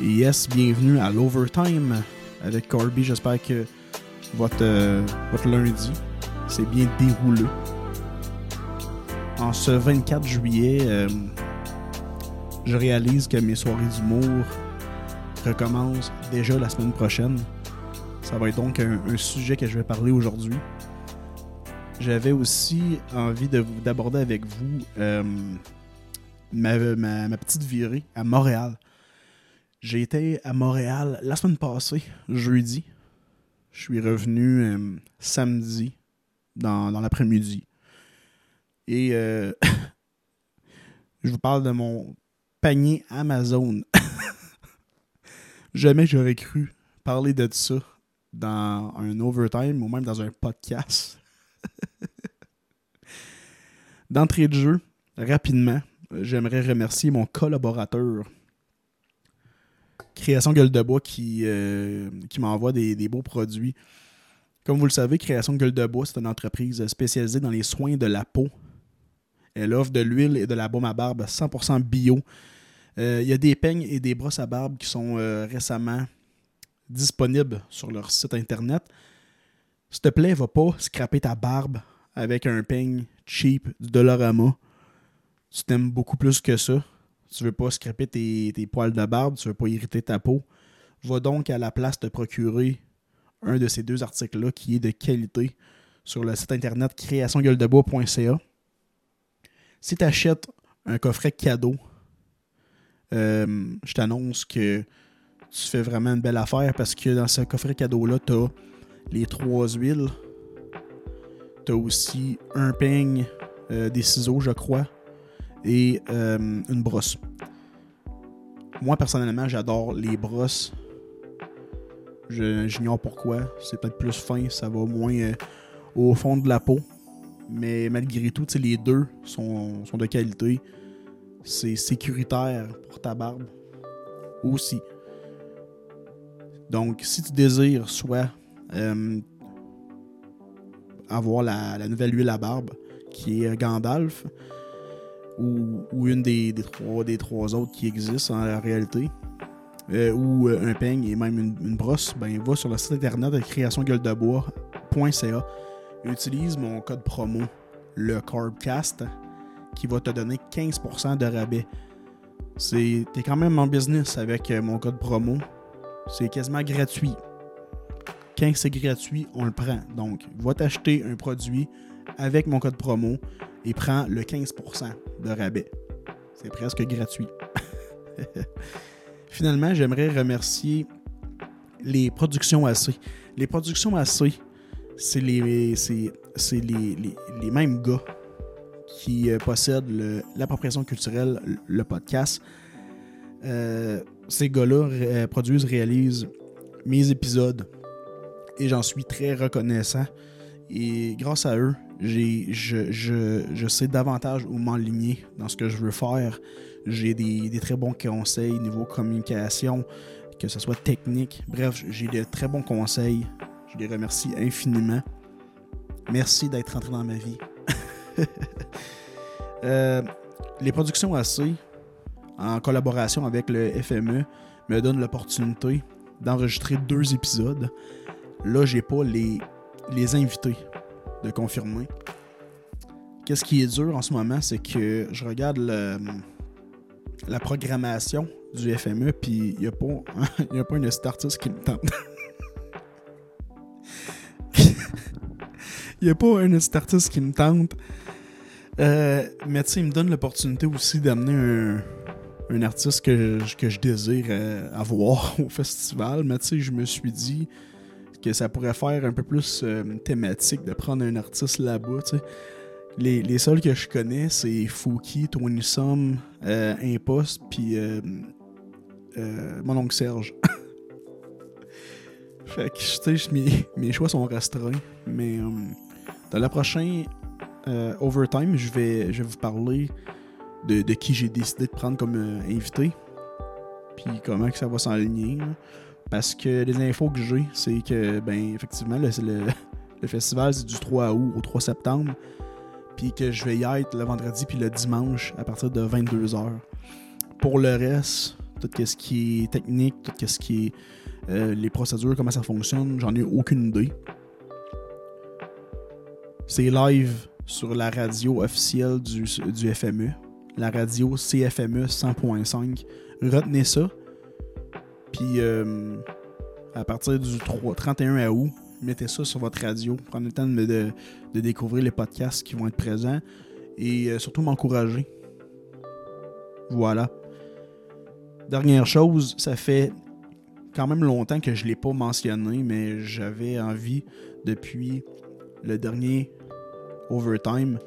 Yes, bienvenue à l'Overtime avec Corby. J'espère que votre lundi s'est bien déroulé. En ce 24 juillet, je réalise que mes soirées d'humour recommencent déjà la semaine prochaine. Ça va être donc un sujet que je vais parler aujourd'hui. J'avais aussi envie d'aborder avec vous ma petite virée à Montréal. J'ai été à Montréal la semaine passée, jeudi. Je suis revenu samedi, dans l'après-midi. Et je vous parle de mon panier Amazon. Jamais j'aurais cru parler de ça dans un overtime ou même dans un podcast. D'entrée de jeu, rapidement, j'aimerais remercier mon collaborateur Création Gueule de bois qui m'envoie des beaux produits. Comme vous le savez, Création Gueule de bois, c'est une entreprise spécialisée dans les soins de la peau. Elle offre de l'huile et de la baume à barbe 100% bio. Il y a des peignes et des brosses à barbe qui sont récemment disponibles sur leur site internet. S'il te plaît, va pas scraper ta barbe avec un peigne cheap du Dollarama. Tu t'aimes beaucoup plus que ça. Tu veux pas scraper tes poils de barbe, tu veux pas irriter ta peau. Va donc à la place te procurer un de ces deux articles-là qui est de qualité sur le site internet creationsgueulebois.ca. Si tu achètes un coffret cadeau, je t'annonce que tu fais vraiment une belle affaire parce que dans ce coffret cadeau-là, tu as les 3 huiles. Tu as aussi un peigne, des ciseaux, je crois, et une brosse. Moi, personnellement, j'adore les brosses. J'ignore pourquoi. C'est peut-être plus fin, ça va moins au fond de la peau. Mais malgré tout, les deux sont de qualité. C'est sécuritaire pour ta barbe aussi. Donc, si tu désires soit avoir la nouvelle huile à barbe, qui est Gandalf, ou une des trois autres qui existent en réalité, ou un peigne et même une brosse, ben va sur le site internet de creationsgueulebois.ca. Utilise mon code promo, le Corbcast, qui va te donner 15% de rabais. T'es quand même en business avec mon code promo. C'est quasiment gratuit. Quand c'est gratuit, on le prend. Donc, va t'acheter un produit avec mon code promo et prends le 15% de rabais. C'est presque gratuit. Finalement, j'aimerais remercier les Productions AC. Les Productions AC, c'est les mêmes gars qui possèdent l'appropriation culturelle, le podcast. Ces gars-là produisent, réalisent mes épisodes et j'en suis très reconnaissant. Et grâce à eux, je sais davantage où m'enligner dans ce que je veux faire. J'ai des très bons conseils niveau communication, que ce soit technique. Bref, j'ai de très bons conseils. Je les remercie infiniment. Merci d'être entré dans ma vie. Les Productions AC, en collaboration avec le FME, me donnent l'opportunité d'enregistrer 2 épisodes. Là, j'ai pas les invités de confirmer. Qu'est-ce qui est dur en ce moment, c'est que je regarde la programmation du FME, puis il n'y a pas une artiste qui me tente. Il n'y a pas un artiste qui me tente. Mais tu sais, il me donne l'opportunité aussi d'amener un artiste que je désire avoir au festival. Mais tu sais, je me suis dit que ça pourrait faire un peu plus thématique de prendre un artiste là-bas. Tu sais. Les seuls que je connais, c'est Fouki, Tony Sum, Impost, puis mon oncle Serge. Fait que, tu sais, mes choix sont restreints. Mais dans le prochain Overtime, je vais vous parler de qui j'ai décidé de prendre comme invité. Puis comment que ça va s'enligner. Parce que les infos que j'ai, c'est que, ben, effectivement, le festival, c'est du 3 août au 3 septembre. Puis que je vais y être le vendredi puis le dimanche à partir de 22h. Pour le reste, tout ce qui est technique, tout ce qui est les procédures, comment ça fonctionne, j'en ai aucune idée. C'est live sur la radio officielle du FME, la radio CFME 100.5. Retenez ça. Puis à partir du 31 août, mettez ça sur votre radio. Prenez le temps de découvrir les podcasts qui vont être présents et surtout m'encourager. Voilà. Dernière chose, ça fait quand même longtemps que je ne l'ai pas mentionné, mais j'avais envie, depuis le dernier Overtime,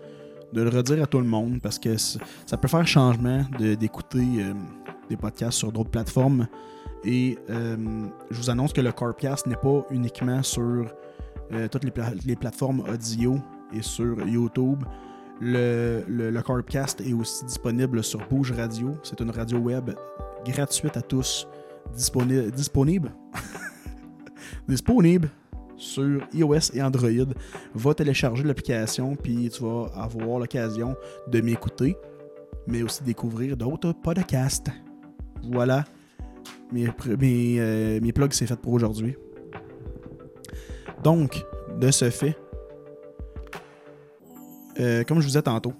de le redire à tout le monde parce que ça peut faire changement d'écouter des podcasts sur d'autres plateformes. Et je vous annonce que le Corbcast n'est pas uniquement sur toutes les plateformes audio et sur YouTube. Le Corbcast est aussi disponible sur Bouge Radio. C'est une radio web gratuite à tous, disponible sur iOS et Android. Va télécharger l'application, puis tu vas avoir l'occasion de m'écouter, mais aussi découvrir d'autres podcasts. Voilà. Mes plugs, c'est fait pour aujourd'hui. Donc, de ce fait, comme je vous disais tantôt,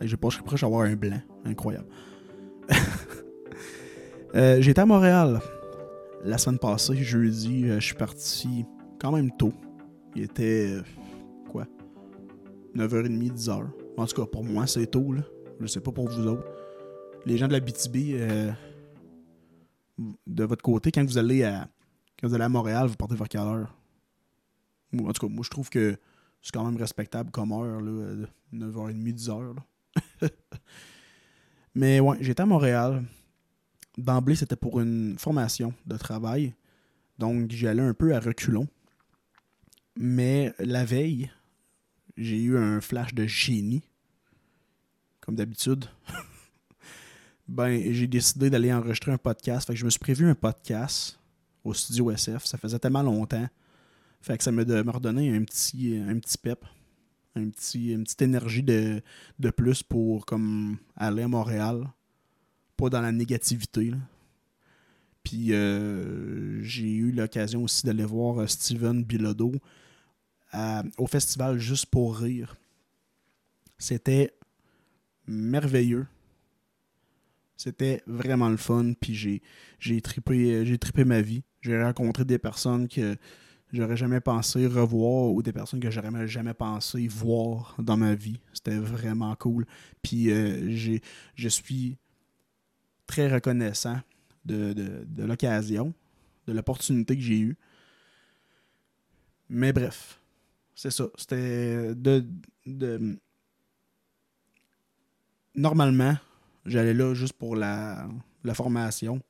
je pense que je suis proche d'avoir un blanc. Incroyable. J'étais à Montréal la semaine passée, jeudi. Je suis parti quand même tôt. Il était, 9h30, 10h. En tout cas, pour moi, c'est tôt, là. Je sais pas pour vous autres. Les gens de la BTB... de votre côté, quand vous allez à Montréal, vous partez vers quelle heure? En tout cas, moi, je trouve que c'est quand même respectable comme heure, là, 9h30, 10h. Là. Mais ouais, j'étais à Montréal. D'emblée, c'était pour une formation de travail. Donc, j'y allais un peu à reculons. Mais la veille, j'ai eu un flash de génie. Comme d'habitude. Ben, j'ai décidé d'aller enregistrer un podcast. Fait que je me suis prévu un podcast au Studio SF. Ça faisait tellement longtemps. Fait que ça m'a redonné un petit pep, une petite énergie de plus pour comme aller à Montréal. Pas dans la négativité, là. Puis j'ai eu l'occasion aussi d'aller voir Steven Bilodeau au Festival Juste Pour Rire. C'était merveilleux. C'était vraiment le fun, puis j'ai trippé ma vie. J'ai rencontré des personnes que j'aurais jamais pensé revoir ou des personnes que j'aurais jamais pensé voir dans ma vie. C'était vraiment cool. Puis je suis très reconnaissant de l'occasion, de l'opportunité que j'ai eue. Mais bref, c'est ça. C'était normalement... J'allais là juste pour la formation.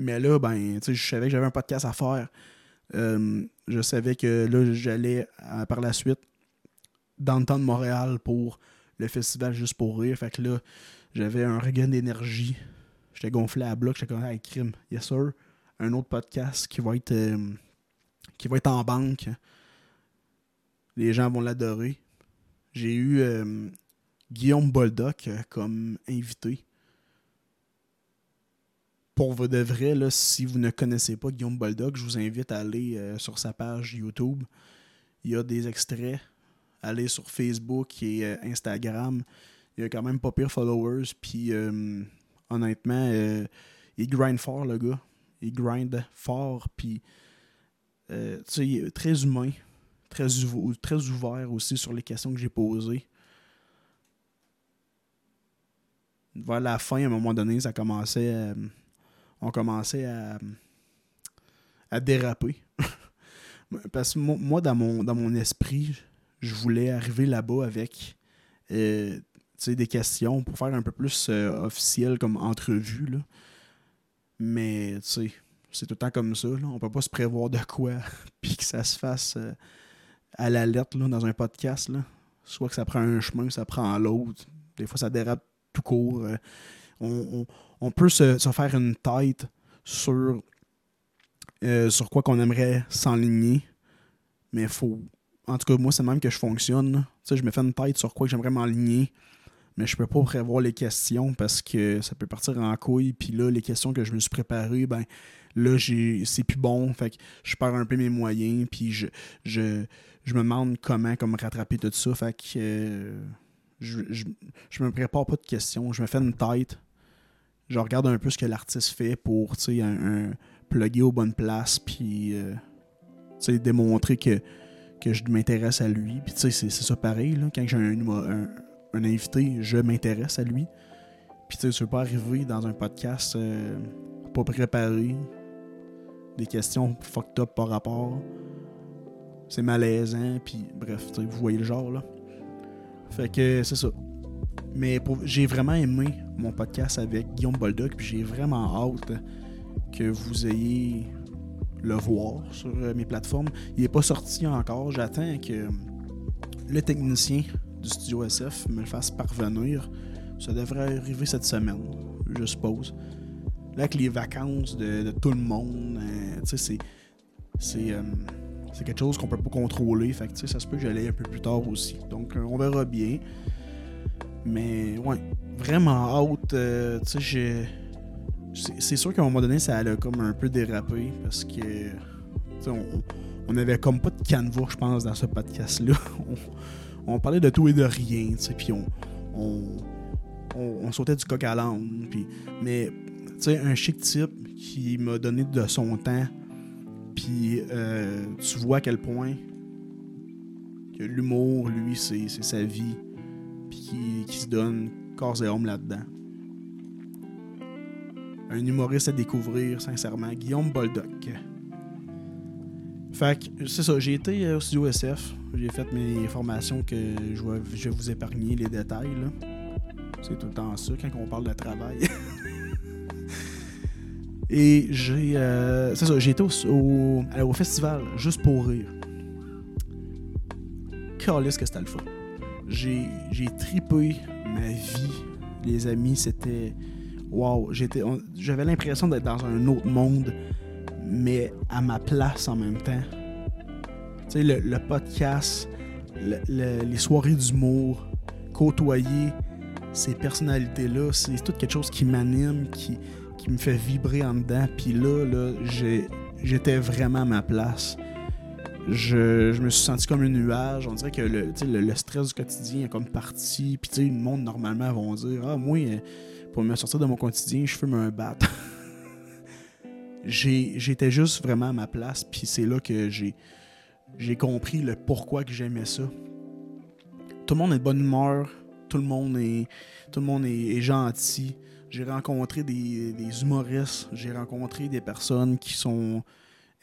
Mais là, ben, tu sais, je savais que j'avais un podcast à faire. Je savais que là, j'allais par la suite dans le temps de Montréal pour le festival Juste Pour Rire. Fait que là, j'avais un regain d'énergie. J'étais gonflé à bloc. J'étais comme à crime. Yes, sir. Un autre podcast qui va être en banque. Les gens vont l'adorer. J'ai eu... Guillaume Bolduc comme invité. Pour de vrai, là, si vous ne connaissez pas Guillaume Bolduc, je vous invite à aller sur sa page YouTube. Il y a des extraits. Allez sur Facebook et Instagram. Il a quand même pas pire followers. Puis honnêtement, il grind fort, le gars. Il grind fort. Puis tu sais, il est très humain. Très ouvert aussi sur les questions que j'ai posées. Vers la fin, à un moment donné, ça commençait on commençait à déraper. Parce que moi, dans mon esprit, je voulais arriver là-bas avec des questions pour faire un peu plus officiel comme entrevue, là. Mais c'est tout le temps comme ça, là. On peut pas se prévoir de quoi puis que ça se fasse à la lettre, là, dans un podcast, là. Soit que ça prend un chemin, ça prend l'autre. Des fois, ça dérape tout court. On peut se faire une tête sur quoi qu'on aimerait s'enligner, mais faut... En tout cas, moi, c'est même que je fonctionne. Tu sais, je me fais une tête sur quoi que j'aimerais m'enligner, mais je peux pas prévoir les questions parce que ça peut partir en couille. Puis là, les questions que je me suis préparées, ben là, c'est plus bon. Fait que je perds un peu mes moyens. Puis je me demande comment rattraper tout ça. Fait que je me prépare pas de questions. Je me fais une tête. Je regarde un peu ce que l'artiste fait pour, tu sais, plugger aux bonnes places. Puis, tu sais, démontrer que je m'intéresse à lui. Puis, tu sais, c'est ça pareil, là. Quand j'ai un invité, je m'intéresse à lui. Puis, tu sais, tu veux pas arriver dans un podcast pas préparé, des questions fucked up par rapport. C'est malaisant, puis bref, tu sais, vous voyez le genre, là. Fait que c'est ça. Mais j'ai vraiment aimé mon podcast avec Guillaume Bolduc, puis j'ai vraiment hâte que vous ayez le voir sur mes plateformes. Il n'est pas sorti encore. J'attends que le technicien du Studio SF me le fasse parvenir. Ça devrait arriver cette semaine, je suppose. Là, avec les vacances de tout le monde, tu sais, c'est quelque chose qu'on peut pas contrôler. Fait que, tu sais, ça se peut que j'aille un peu plus tard aussi. Donc, on verra bien. Mais, ouais, vraiment hâte. Tu sais, c'est sûr qu'à un moment donné, ça a comme un peu dérapé parce que, tu sais, on n'avait comme pas de canevas, je pense, dans ce podcast-là. On parlait de tout et de rien, tu sais, puis on sautait du coq à l'âne. Mais, tu sais, un chic type qui m'a donné de son temps, puis tu vois à quel point que l'humour, lui, c'est sa vie, puis qui se donne corps et âme là-dedans. Un humoriste à découvrir, sincèrement, Guillaume Bolduc. Fait que, c'est ça, j'ai été au Studio SF, j'ai fait mes formations que je vais vous épargner les détails, là. C'est tout le temps ça, quand on parle de travail. Et j'ai été au festival Juste Pour Rire. Calisse que c'était le fun. J'ai tripé ma vie. Les amis, c'était... Wow, j'avais l'impression d'être dans un autre monde, mais à ma place en même temps. Tu sais, le podcast, les soirées d'humour, côtoyer ces personnalités-là, c'est tout quelque chose qui m'anime, qui me fait vibrer en dedans. Puis là j'étais vraiment à ma place. Je me suis senti comme un nuage. On dirait que le stress du quotidien est comme parti. Puis tu sais, le monde, normalement, vont dire « Ah, moi... » Pour me sortir de mon quotidien, je fume un bat. J'étais juste vraiment à ma place, puis c'est là que j'ai compris le pourquoi que j'aimais ça. Tout le monde est de bonne humeur, tout le monde est gentil. J'ai rencontré des humoristes, j'ai rencontré des personnes qui sont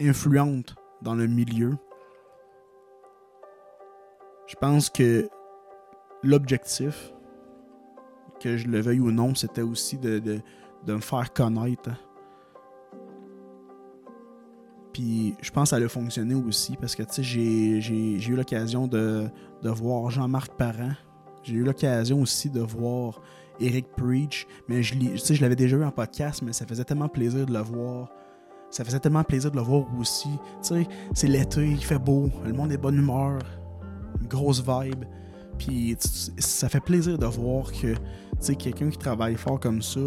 influentes dans le milieu. Je pense que l'objectif, que je le veuille ou non, c'était aussi de me faire connaître. Puis je pense que ça a fonctionné aussi parce que, tu sais, j'ai eu l'occasion de voir Jean-Marc Parent. J'ai eu l'occasion aussi de voir Eric Preach. Mais je l'avais déjà eu en podcast, mais ça faisait tellement plaisir de le voir. Ça faisait tellement plaisir de le voir aussi. Tu sais, c'est l'été, il fait beau, le monde est de bonne humeur, une grosse vibe. Puis ça fait plaisir de voir que, tu sais, quelqu'un qui travaille fort comme ça,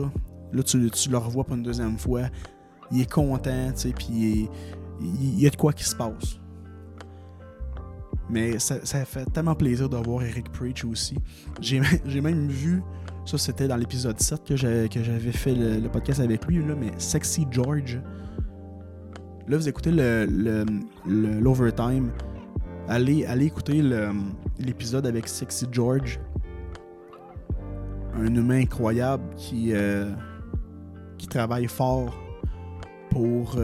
là, tu le revois pour une deuxième fois, il est content, tu sais, puis il y a de quoi qui se passe. Mais ça fait tellement plaisir de voir Eric Preach aussi. J'ai même vu, ça c'était dans l'épisode 7 que j'avais fait le podcast avec lui, là, mais Sexy George. Là, vous écoutez l'Overtime. Allez écouter l'épisode avec Sexy George, un humain incroyable qui travaille fort pour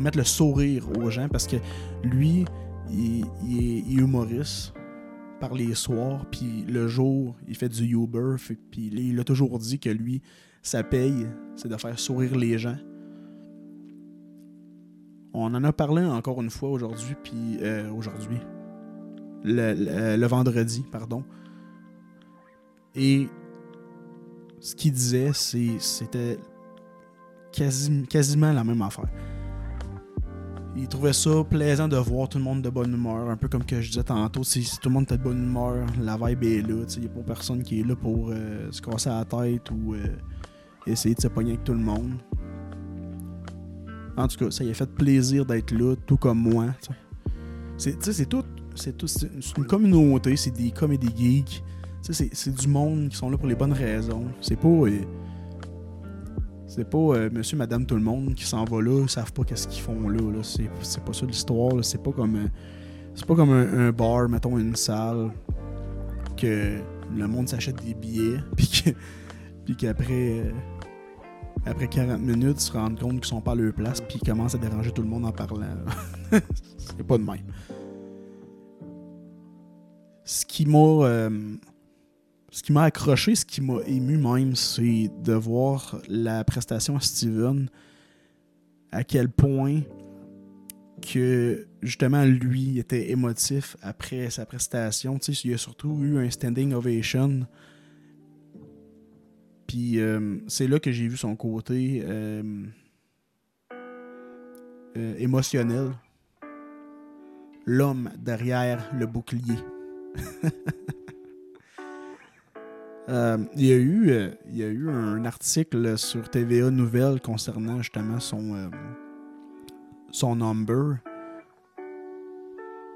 mettre le sourire aux gens, parce que lui, il est humoriste par les soirs, puis le jour, il fait du Uber, puis il a toujours dit que lui, sa paye, c'est de faire sourire les gens. On en a parlé encore une fois aujourd'hui, puis le vendredi, pardon. Et ce qu'il disait, c'était quasiment la même affaire. il trouvait ça plaisant de voir tout le monde de bonne humeur, un peu comme que je disais tantôt, si tout le monde était de bonne humeur, la vibe est là, il n'y a pas personne qui est là pour se casser la tête ou essayer de se pogner avec tout le monde. En tout cas, ça lui a fait plaisir d'être là, tout comme moi. T'sais. C'est une communauté, c'est des comedy geeks, c'est du monde qui sont là pour les bonnes raisons. C'est pas monsieur, madame, tout le monde qui s'en va là, ils savent pas qu'est-ce qu'ils font là. C'est pas ça l'histoire. Là. C'est pas comme un bar, mettons une salle, que le monde s'achète des billets, puis qu'après 40 minutes, ils se rendent compte qu'ils sont pas à leur place, puis ils commencent à déranger tout le monde en parlant. C'est pas de même. Ce qui m'a accroché, ce qui m'a ému même, c'est de voir la prestation à Steven, à quel point que, justement, lui était émotif après sa prestation. Tu sais, il y a surtout eu un standing ovation. Puis c'est là que j'ai vu son côté émotionnel. L'homme derrière le bouclier. Il y a eu un article sur TVA Nouvelles concernant justement son number.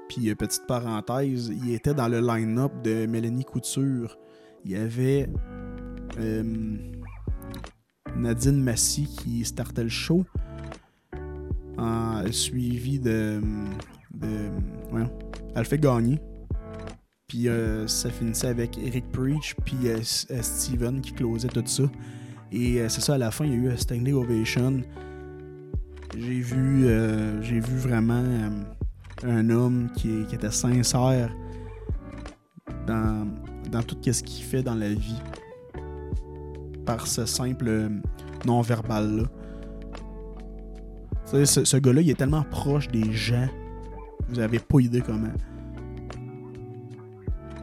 Puis, petite parenthèse, il était dans le line-up de Mélanie Couture. Il y avait Nadine Massy qui startait le show, suivi de Alphée Gagné. Puis ça finissait avec Eric Preach, puis Steven qui closait tout ça. Et c'est ça, à la fin, il y a eu un standing ovation. J'ai vu vraiment un homme qui était sincère dans tout ce qu'il fait dans la vie. Par ce simple non-verbal-là. Tu sais, ce gars-là, il est tellement proche des gens. Vous n'avez pas idée comment.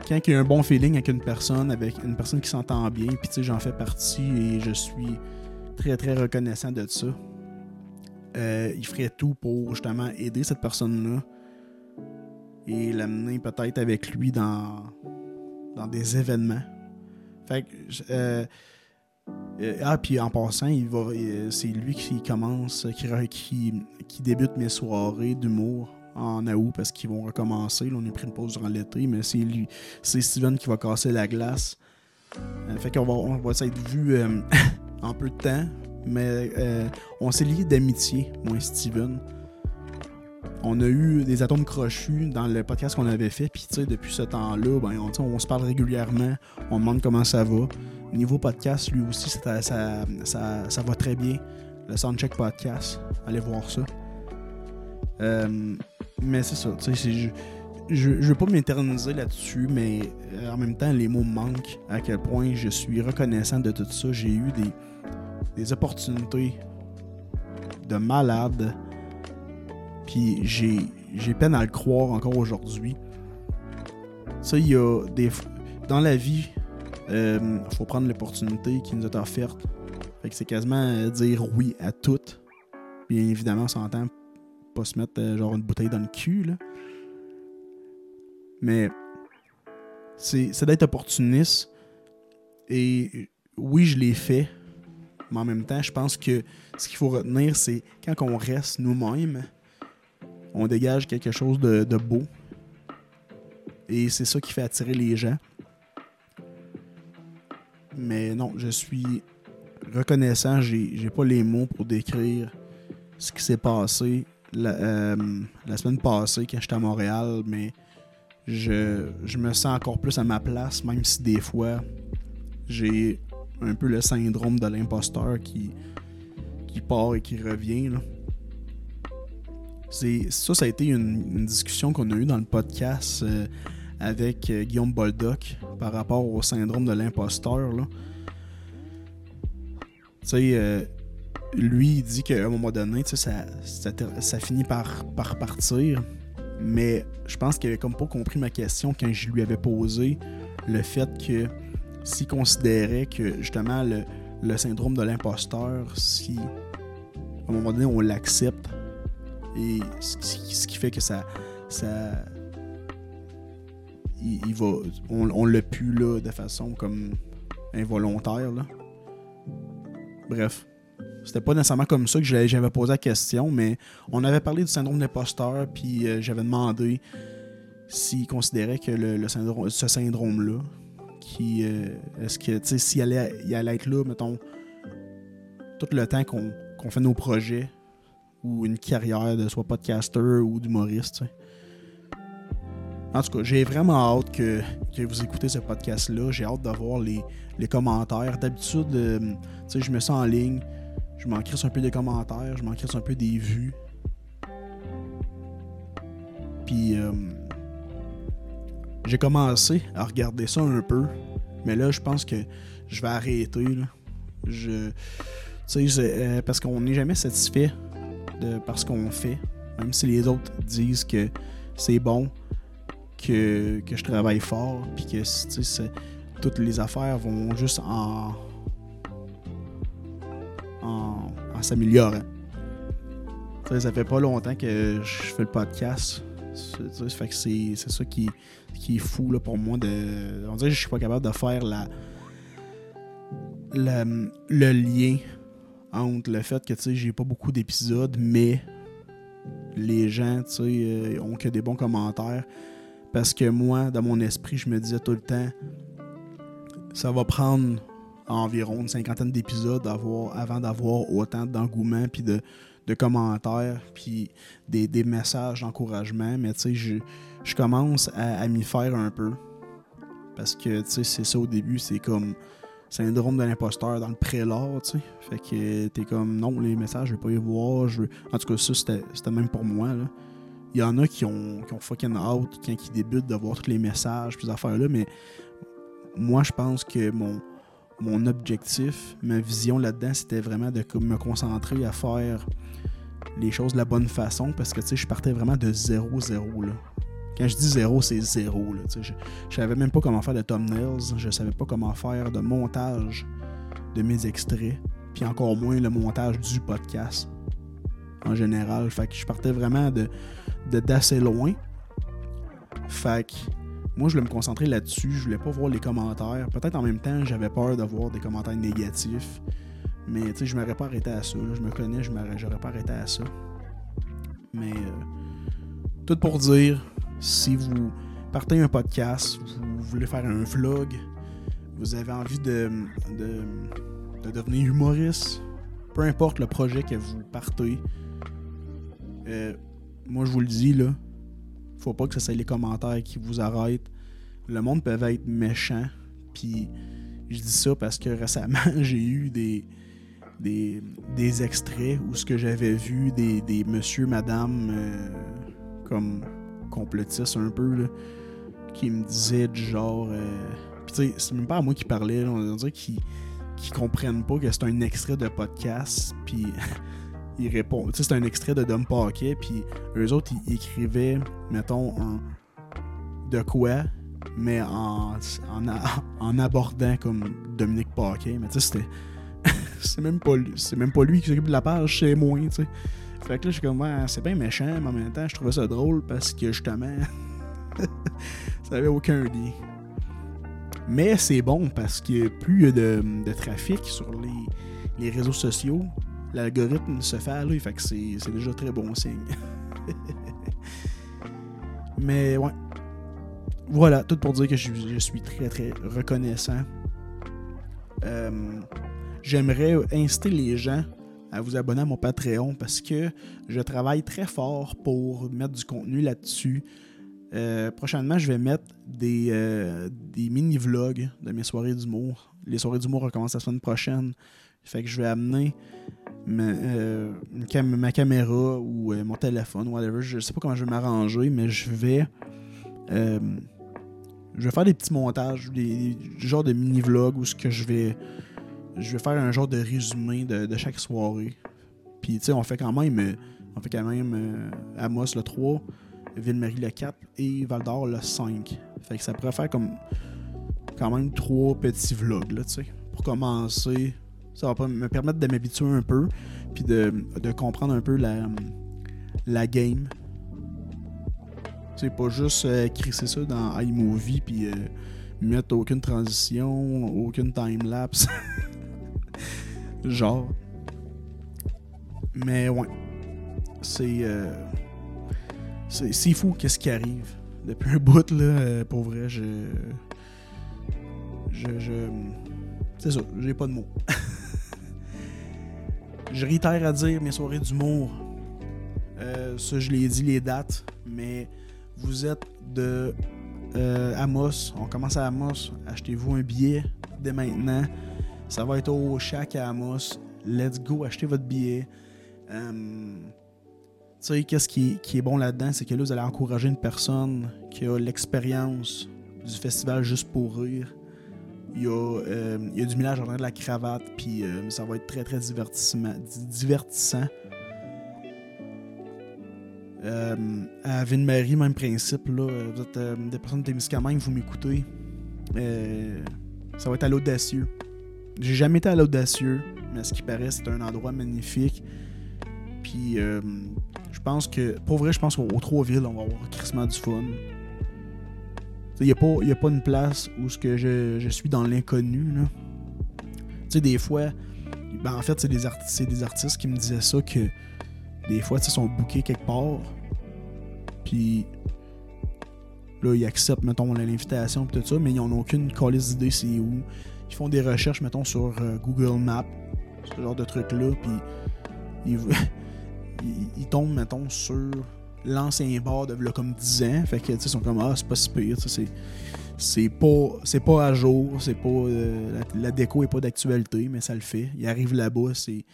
Quand il y a un bon feeling avec une personne qui s'entend bien, puis tu sais, j'en fais partie et je suis très très reconnaissant de ça. Il ferait tout pour justement aider cette personne-là et l'amener peut-être avec lui dans des événements. Fait que puis en passant, c'est lui qui débute mes soirées d'humour. En août, parce qu'ils vont recommencer. Là, on a pris une pause durant l'été, mais c'est Steven qui va casser la glace. Fait qu'on va s'être vu en peu de temps, mais on s'est liés d'amitié, moi et Steven. On a eu des atomes crochus dans le podcast qu'on avait fait, puis tu sais, depuis ce temps-là, ben, on se parle régulièrement, on demande comment ça va. Niveau podcast, lui aussi, ça va très bien. Le Soundcheck podcast, allez voir ça. Mais c'est ça, tu sais, je veux pas m'éterniser là-dessus, mais en même temps, les mots me manquent, à quel point je suis reconnaissant de tout ça. J'ai eu des opportunités de malade, puis j'ai peine à le croire encore aujourd'hui. Tu sais, il y a dans la vie, faut prendre l'opportunité qui nous est offerte. Fait que c'est quasiment dire oui à tout. Bien évidemment, on s'entend pas se mettre genre une bouteille dans le cul là. Mais c'est d'être opportuniste, et oui, je l'ai fait, mais en même temps, je pense que ce qu'il faut retenir, c'est quand on reste nous-mêmes, on dégage quelque chose de beau, et c'est ça qui fait attirer les gens. Mais non, je suis reconnaissant, j'ai pas les mots pour décrire ce qui s'est passé la semaine passée quand j'étais à Montréal, mais je me sens encore plus à ma place, même si des fois j'ai un peu le syndrome de l'imposteur qui part et qui revient là. Ça a été une discussion qu'on a eue dans le podcast avec Guillaume Bolduc par rapport au syndrome de l'imposteur là. Tu sais, lui, il dit qu'à un moment donné, ça finit par partir. Mais je pense qu'il avait comme pas compris ma question quand je lui avais posé le fait que s'il considérait que justement le syndrome de l'imposteur, si à un moment donné on l'accepte, Et ce qui fait que ça il va, on le pue là, de façon comme involontaire. Là. Bref, c'était pas nécessairement comme ça que j'avais posé la question, mais on avait parlé du syndrome de l'imposteur, puis j'avais demandé s'il considérait que ce syndrome-là, est-ce que, tu sais, s'il allait être là, mettons, tout le temps qu'on fait nos projets ou une carrière de soit podcasteur ou d'humoriste, tu sais. En tout cas, j'ai vraiment hâte que vous écoutez ce podcast-là. J'ai hâte d'avoir les commentaires. D'habitude, tu sais, je me sens en ligne. Je m'en crisse un peu des commentaires. Je m'en crisse un peu des vues. Puis, j'ai commencé à regarder ça un peu. Mais là, je pense que je vais arrêter. Là. Tu sais, parce qu'on n'est jamais satisfait par ce qu'on fait. Même si les autres disent que c'est bon. Que je travaille fort, puis que toutes les affaires vont juste en s'améliorant. T'sais, ça fait pas longtemps que je fais le podcast. Ça fait que c'est ça qui est fou là, pour moi. On dirait que je suis pas capable de faire le lien entre le fait que j'ai pas beaucoup d'épisodes, mais les gens ont que des bons commentaires. Parce que moi, dans mon esprit, je me disais tout le temps, ça va prendre environ une cinquantaine d'épisodes avant d'avoir autant d'engouement, puis de commentaires, puis des messages d'encouragement. Mais tu sais, je commence à m'y faire un peu. Parce que tu sais, c'est ça au début, c'est comme syndrome de l'imposteur dans le prélat, tu sais. Fait que t'es comme, non, les messages, je vais pas les voir. En tout cas, ça, c'était même pour moi, là. Il y en a qui ont fucking hâte quand ils débutent de voir tous les messages, puis ces affaires-là, mais moi, je pense que mon objectif, ma vision là-dedans, c'était vraiment de me concentrer à faire les choses de la bonne façon, parce que, tu sais, je partais vraiment de zéro, là. Quand je dis zéro, c'est zéro, là, tu sais. Je savais même pas comment faire de thumbnails, je savais pas comment faire de montage de mes extraits, puis encore moins le montage du podcast. En général, fait que je partais vraiment d'assez loin. Fait que moi, je voulais me concentrer là-dessus. Je voulais pas voir les commentaires. Peut-être en même temps, j'avais peur de voir des commentaires négatifs. Mais tu sais, je m'aurais pas arrêté à ça. Là. Je me connais, j'aurais pas arrêté à ça. Mais tout pour dire, si vous partez un podcast, vous voulez faire un vlog, vous avez envie de devenir humoriste, peu importe le projet que vous partez, moi je vous le dis là, faut pas que ce soit les commentaires qui vous arrêtent. Le monde peut être méchant, puis je dis ça parce que récemment j'ai eu des extraits où ce que j'avais vu des monsieur, madame comme complotistes un peu là, qui me disaient du genre, puis tu sais c'est même pas à moi qui parlait, on dirait qu'ils comprennent pas que c'est un extrait de podcast, puis ils répondent, tu sais, c'est un extrait de Dom Paquet, puis eux autres, ils écrivaient, mettons, un de quoi, mais en abordant comme Dominique Paquet, mais tu sais, c'était c'est même pas lui qui s'occupe de la page, c'est moi, tu sais. Fait que là, je suis comme, ah, c'est bien méchant, mais en même temps, je trouvais ça drôle, parce que, justement, ça avait aucun lien. Mais c'est bon parce que plus il y a de trafic sur les réseaux sociaux, l'algorithme se fait aller, fait que c'est déjà très bon signe. Mais ouais. Voilà, tout pour dire que je suis très très reconnaissant. J'aimerais inciter les gens à vous abonner à mon Patreon parce que je travaille très fort pour mettre du contenu là-dessus. Prochainement, je vais mettre des mini-vlogs de mes soirées d'humour. Les soirées d'humour recommencent la semaine prochaine. Fait que je vais amener ma caméra ou mon téléphone, whatever. Je sais pas comment je vais m'arranger, mais je vais faire des petits montages, des genres de mini-vlogs où ce que je vais faire un genre de résumé de chaque soirée. Puis tu sais, on fait quand même Amos le 3, Ville-Marie le 4 et Val-d'Or le 5. Fait que ça pourrait faire comme quand même 3 petits vlogs là, tu sais. Pour commencer, ça va me permettre de m'habituer un peu puis de comprendre un peu la la game. C'est pas juste crisser ça dans iMovie puis mettre aucune transition, aucune timelapse. Genre. Mais ouais. C'est fou qu'est-ce qui arrive. Depuis un bout, là, pour vrai, c'est ça, j'ai pas de mots. Je réitère à dire mes soirées d'humour. Ça, je l'ai dit, les dates, mais vous êtes de Amos. On commence à Amos. Achetez-vous un billet dès maintenant. Ça va être au Shack à Amos. Let's go, achetez votre billet. Tu sais, qu'est-ce qui est bon là-dedans, c'est que là, vous allez encourager une personne qui a l'expérience du festival Juste pour Rire. Il y a du millage en train de la cravate, puis ça va être très, très divertissant. À Ville-Marie, même principe, là, vous êtes des personnes de Témiscamingue, vous m'écoutez. Ça va être à l'Audacieux. J'ai jamais été à l'Audacieux, mais à ce qui paraît, c'est un endroit magnifique. Puis, je pense que, pour vrai, je pense qu'aux trois villes, on va avoir crissement du fun. Il n'y a pas une place où je suis dans l'inconnu. Tu sais, des fois, ben en fait, c'est des artistes qui me disaient ça, que des fois, ils sont bookés quelque part. Puis, là, ils acceptent, mettons, l'invitation et tout ça, mais ils n'ont aucune calisse d'idée, c'est où. Ils font des recherches, mettons, sur Google Maps, ce genre de trucs-là, puis ils tombent, mettons, sur l'ancien bar de là, comme 10 ans. Fait que, tu sais, ils sont comme, ah, c'est pas si pire, tu sais, c'est pas à jour, c'est pas, la déco est pas d'actualité, mais ça le fait. Ils arrivent là-bas, c'est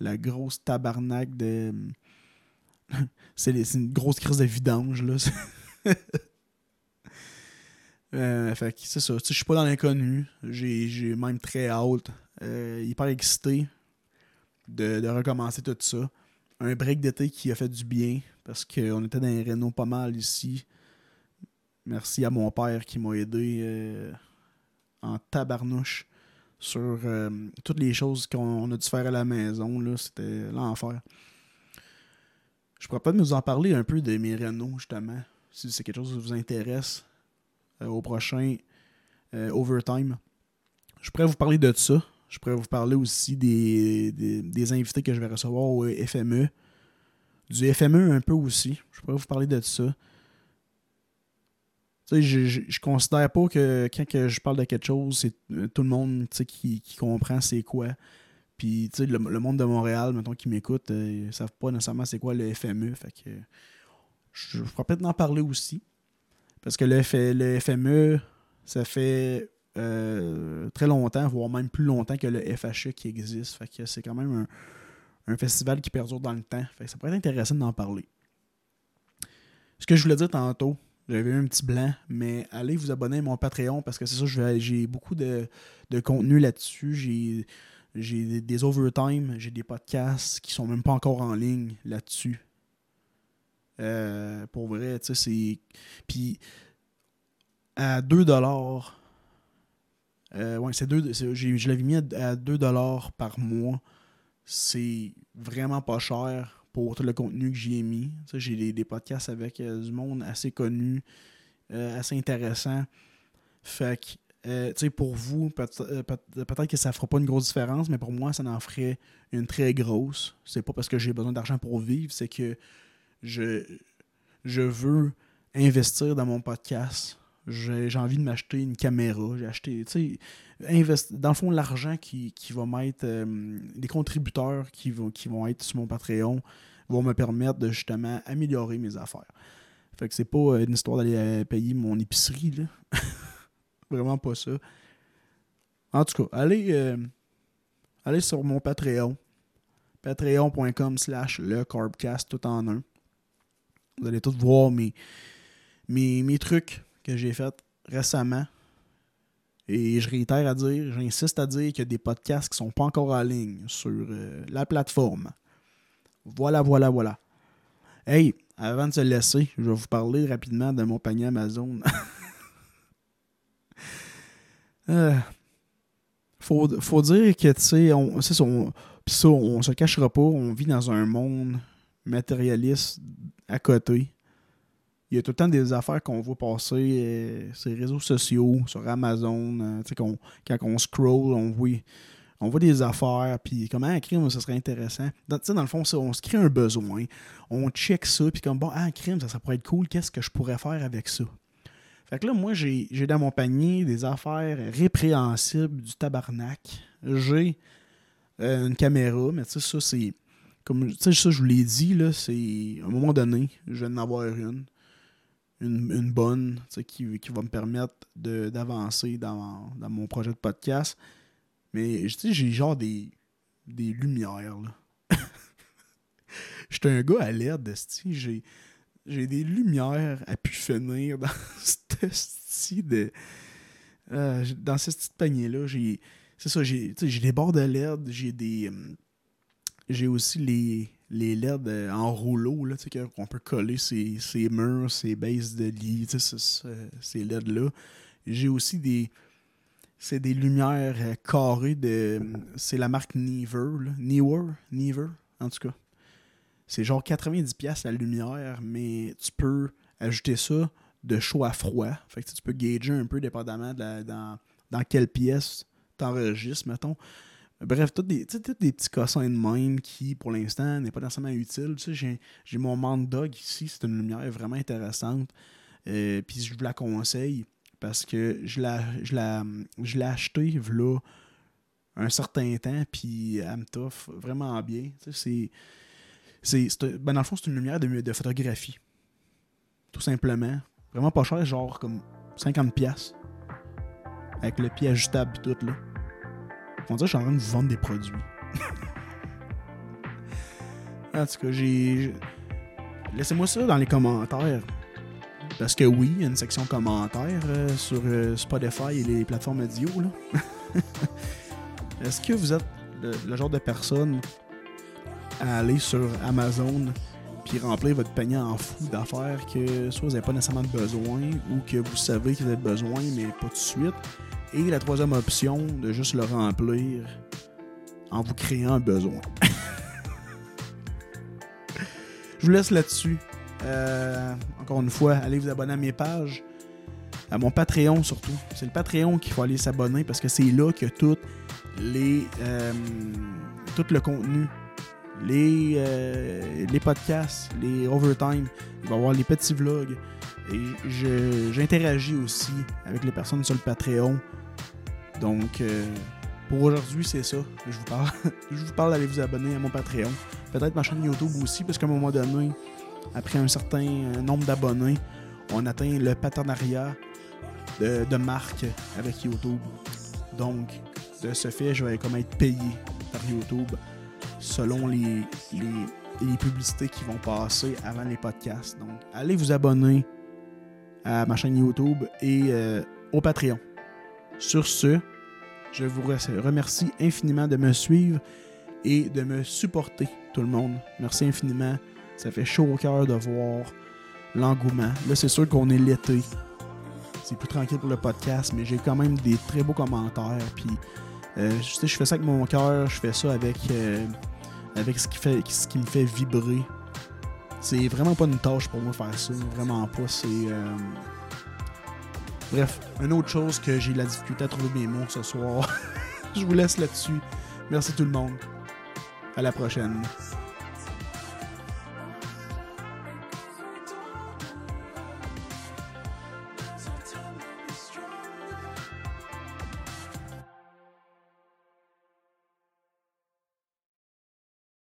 la grosse tabarnak de... c'est une grosse crise de vidange, là. Fait que, c'est ça, tu sais, je suis pas dans l'inconnu, j'ai même très hâte, hyper excité de recommencer tout ça. Un break d'été qui a fait du bien, parce qu'on était dans les rénos pas mal ici. Merci à mon père qui m'a aidé en tabarnouche sur toutes les choses qu'on a dû faire à la maison. Là, c'était l'enfer. Je pourrais peut-être nous en parler un peu de mes rénos, justement, si c'est quelque chose qui vous intéresse au prochain Overtime. Je pourrais vous parler de ça. Je pourrais vous parler aussi des invités que je vais recevoir au FME. Du FME un peu aussi. Je pourrais vous parler de ça. Tu sais, je considère pas que quand que je parle de quelque chose, c'est tout le monde, tu sais, qui comprend c'est quoi. Puis, tu sais, le monde de Montréal, mettons, qui m'écoute, ils ne savent pas nécessairement c'est quoi le FME. Fait que je pourrais peut-être en parler aussi. Parce que le FME, ça fait... très longtemps, voire même plus longtemps que le FHE qui existe. Fait que c'est quand même un festival qui perdure dans le temps. Fait que ça pourrait être intéressant d'en parler. Ce que je voulais dire tantôt, j'avais eu un petit blanc, mais allez vous abonner à mon Patreon, parce que c'est ça, j'ai beaucoup de contenu là-dessus. J'ai des overtime, j'ai des podcasts qui sont même pas encore en ligne là-dessus. Pour vrai, tu sais, c'est... Puis, à 2$... ouais, je l'avais mis à 2$ par mois. C'est vraiment pas cher pour tout le contenu que j'y ai mis. T'sais, j'ai des podcasts avec du monde assez connu, assez intéressant. Fait que, tu sais, pour vous, peut-être que ça fera pas une grosse différence, mais pour moi, ça en ferait une très grosse. C'est pas parce que j'ai besoin d'argent pour vivre, c'est que je veux investir dans mon podcast. J'ai envie de m'acheter une caméra. J'ai acheté, tu sais, dans le fond, l'argent qui va m'être... des contributeurs qui vont être sur mon Patreon vont me permettre de justement améliorer mes affaires. Fait que c'est pas une histoire d'aller payer mon épicerie, là. Vraiment pas ça. En tout cas, allez sur mon Patreon. Patreon.com/leCorbcast, tout en un. Vous allez tous voir mes trucs que j'ai fait récemment. Et je réitère à dire, j'insiste à dire qu'il y a des podcasts qui sont pas encore en ligne sur la plateforme. Voilà. Hey, avant de se laisser, je vais vous parler rapidement de mon panier Amazon. Faut dire que, tu sais, on se cachera pas, on vit dans un monde matérialiste à côté. Il y a tout le temps des affaires qu'on voit passer sur les réseaux sociaux, sur Amazon. Quand on scroll, on voit des affaires. Puis comment crime, ça serait intéressant. Dans le fond, on se crée un besoin. On check ça. Puis comme, bon, crime, ça pourrait être cool. Qu'est-ce que je pourrais faire avec ça? Fait que là, moi, j'ai dans mon panier des affaires répréhensibles du tabarnak. J'ai une caméra, mais tu sais, ça, c'est... Comme ça, je vous l'ai dit, là, c'est... À un moment donné, je vais en avoir une. Une bonne qui va me permettre d'avancer dans mon projet de podcast. Mais j'ai genre des lumières. J'étais un gars à l'aide. J'ai des lumières à pu finir dans ce petit panier-là. J'ai des bords de LED, j'ai aussi les LED en rouleau, là, qu'on peut coller ces murs, ces bases de lit, ces LED-là. J'ai aussi des lumières carrées de... C'est la marque Neewer, en tout cas. C'est genre 90$ la lumière, mais tu peux ajouter ça de chaud à froid. Fait que tu peux gager un peu dépendamment dans quelle pièce t'enregistres, mettons. Bref, tous des petits cossins de même qui, pour l'instant, n'est pas nécessairement utile. J'ai mon Mandog ici, c'est une lumière vraiment intéressante. Puis je vous la conseille parce que je l'ai achetée voilà un certain temps, puis elle me t'offre vraiment bien. Dans le fond, c'est une lumière de photographie. Tout simplement. Vraiment pas cher, genre comme 50$. Avec le pied ajustable et tout, là. On dirait que je suis en train de vous vendre des produits. En tout cas, laissez-moi ça dans les commentaires. Parce que oui, il y a une section commentaires sur Spotify et les plateformes audio. Là. Est-ce que vous êtes le genre de personne à aller sur Amazon puis remplir votre panier en fou d'affaires que soit vous n'avez pas nécessairement besoin ou que vous savez que vous avez besoin mais pas tout de suite? Et la troisième option, de juste le remplir en vous créant un besoin. Je vous laisse là-dessus. Encore une fois, allez vous abonner à mes pages. À mon Patreon surtout. C'est le Patreon qu'il faut aller s'abonner parce que c'est là que tout le contenu, les podcasts, les overtime, il va y avoir les petits vlogs. Et j'interagis aussi avec les personnes sur le Patreon. Donc, pour aujourd'hui, c'est ça. Je vous parle d'aller vous abonner à mon Patreon. Peut-être ma chaîne YouTube aussi, parce qu'à un moment donné, après un certain nombre d'abonnés, on atteint le partenariat de marque avec YouTube. Donc, de ce fait, je vais comme être payé par YouTube selon les publicités qui vont passer avant les podcasts. Donc, allez vous abonner à ma chaîne YouTube et au Patreon. Sur ce, je vous remercie infiniment de me suivre et de me supporter, tout le monde. Merci infiniment. Ça fait chaud au cœur de voir l'engouement. Là, c'est sûr qu'on est l'été. C'est plus tranquille pour le podcast, mais j'ai quand même des très beaux commentaires. Puis, je fais ça avec mon cœur. Je fais ça avec ce qui me fait vibrer. C'est vraiment pas une tâche pour moi faire ça. Vraiment pas. C'est... Bref, une autre chose que j'ai la difficulté à trouver mes mots ce soir. Je vous laisse là-dessus. Merci tout le monde. À la prochaine.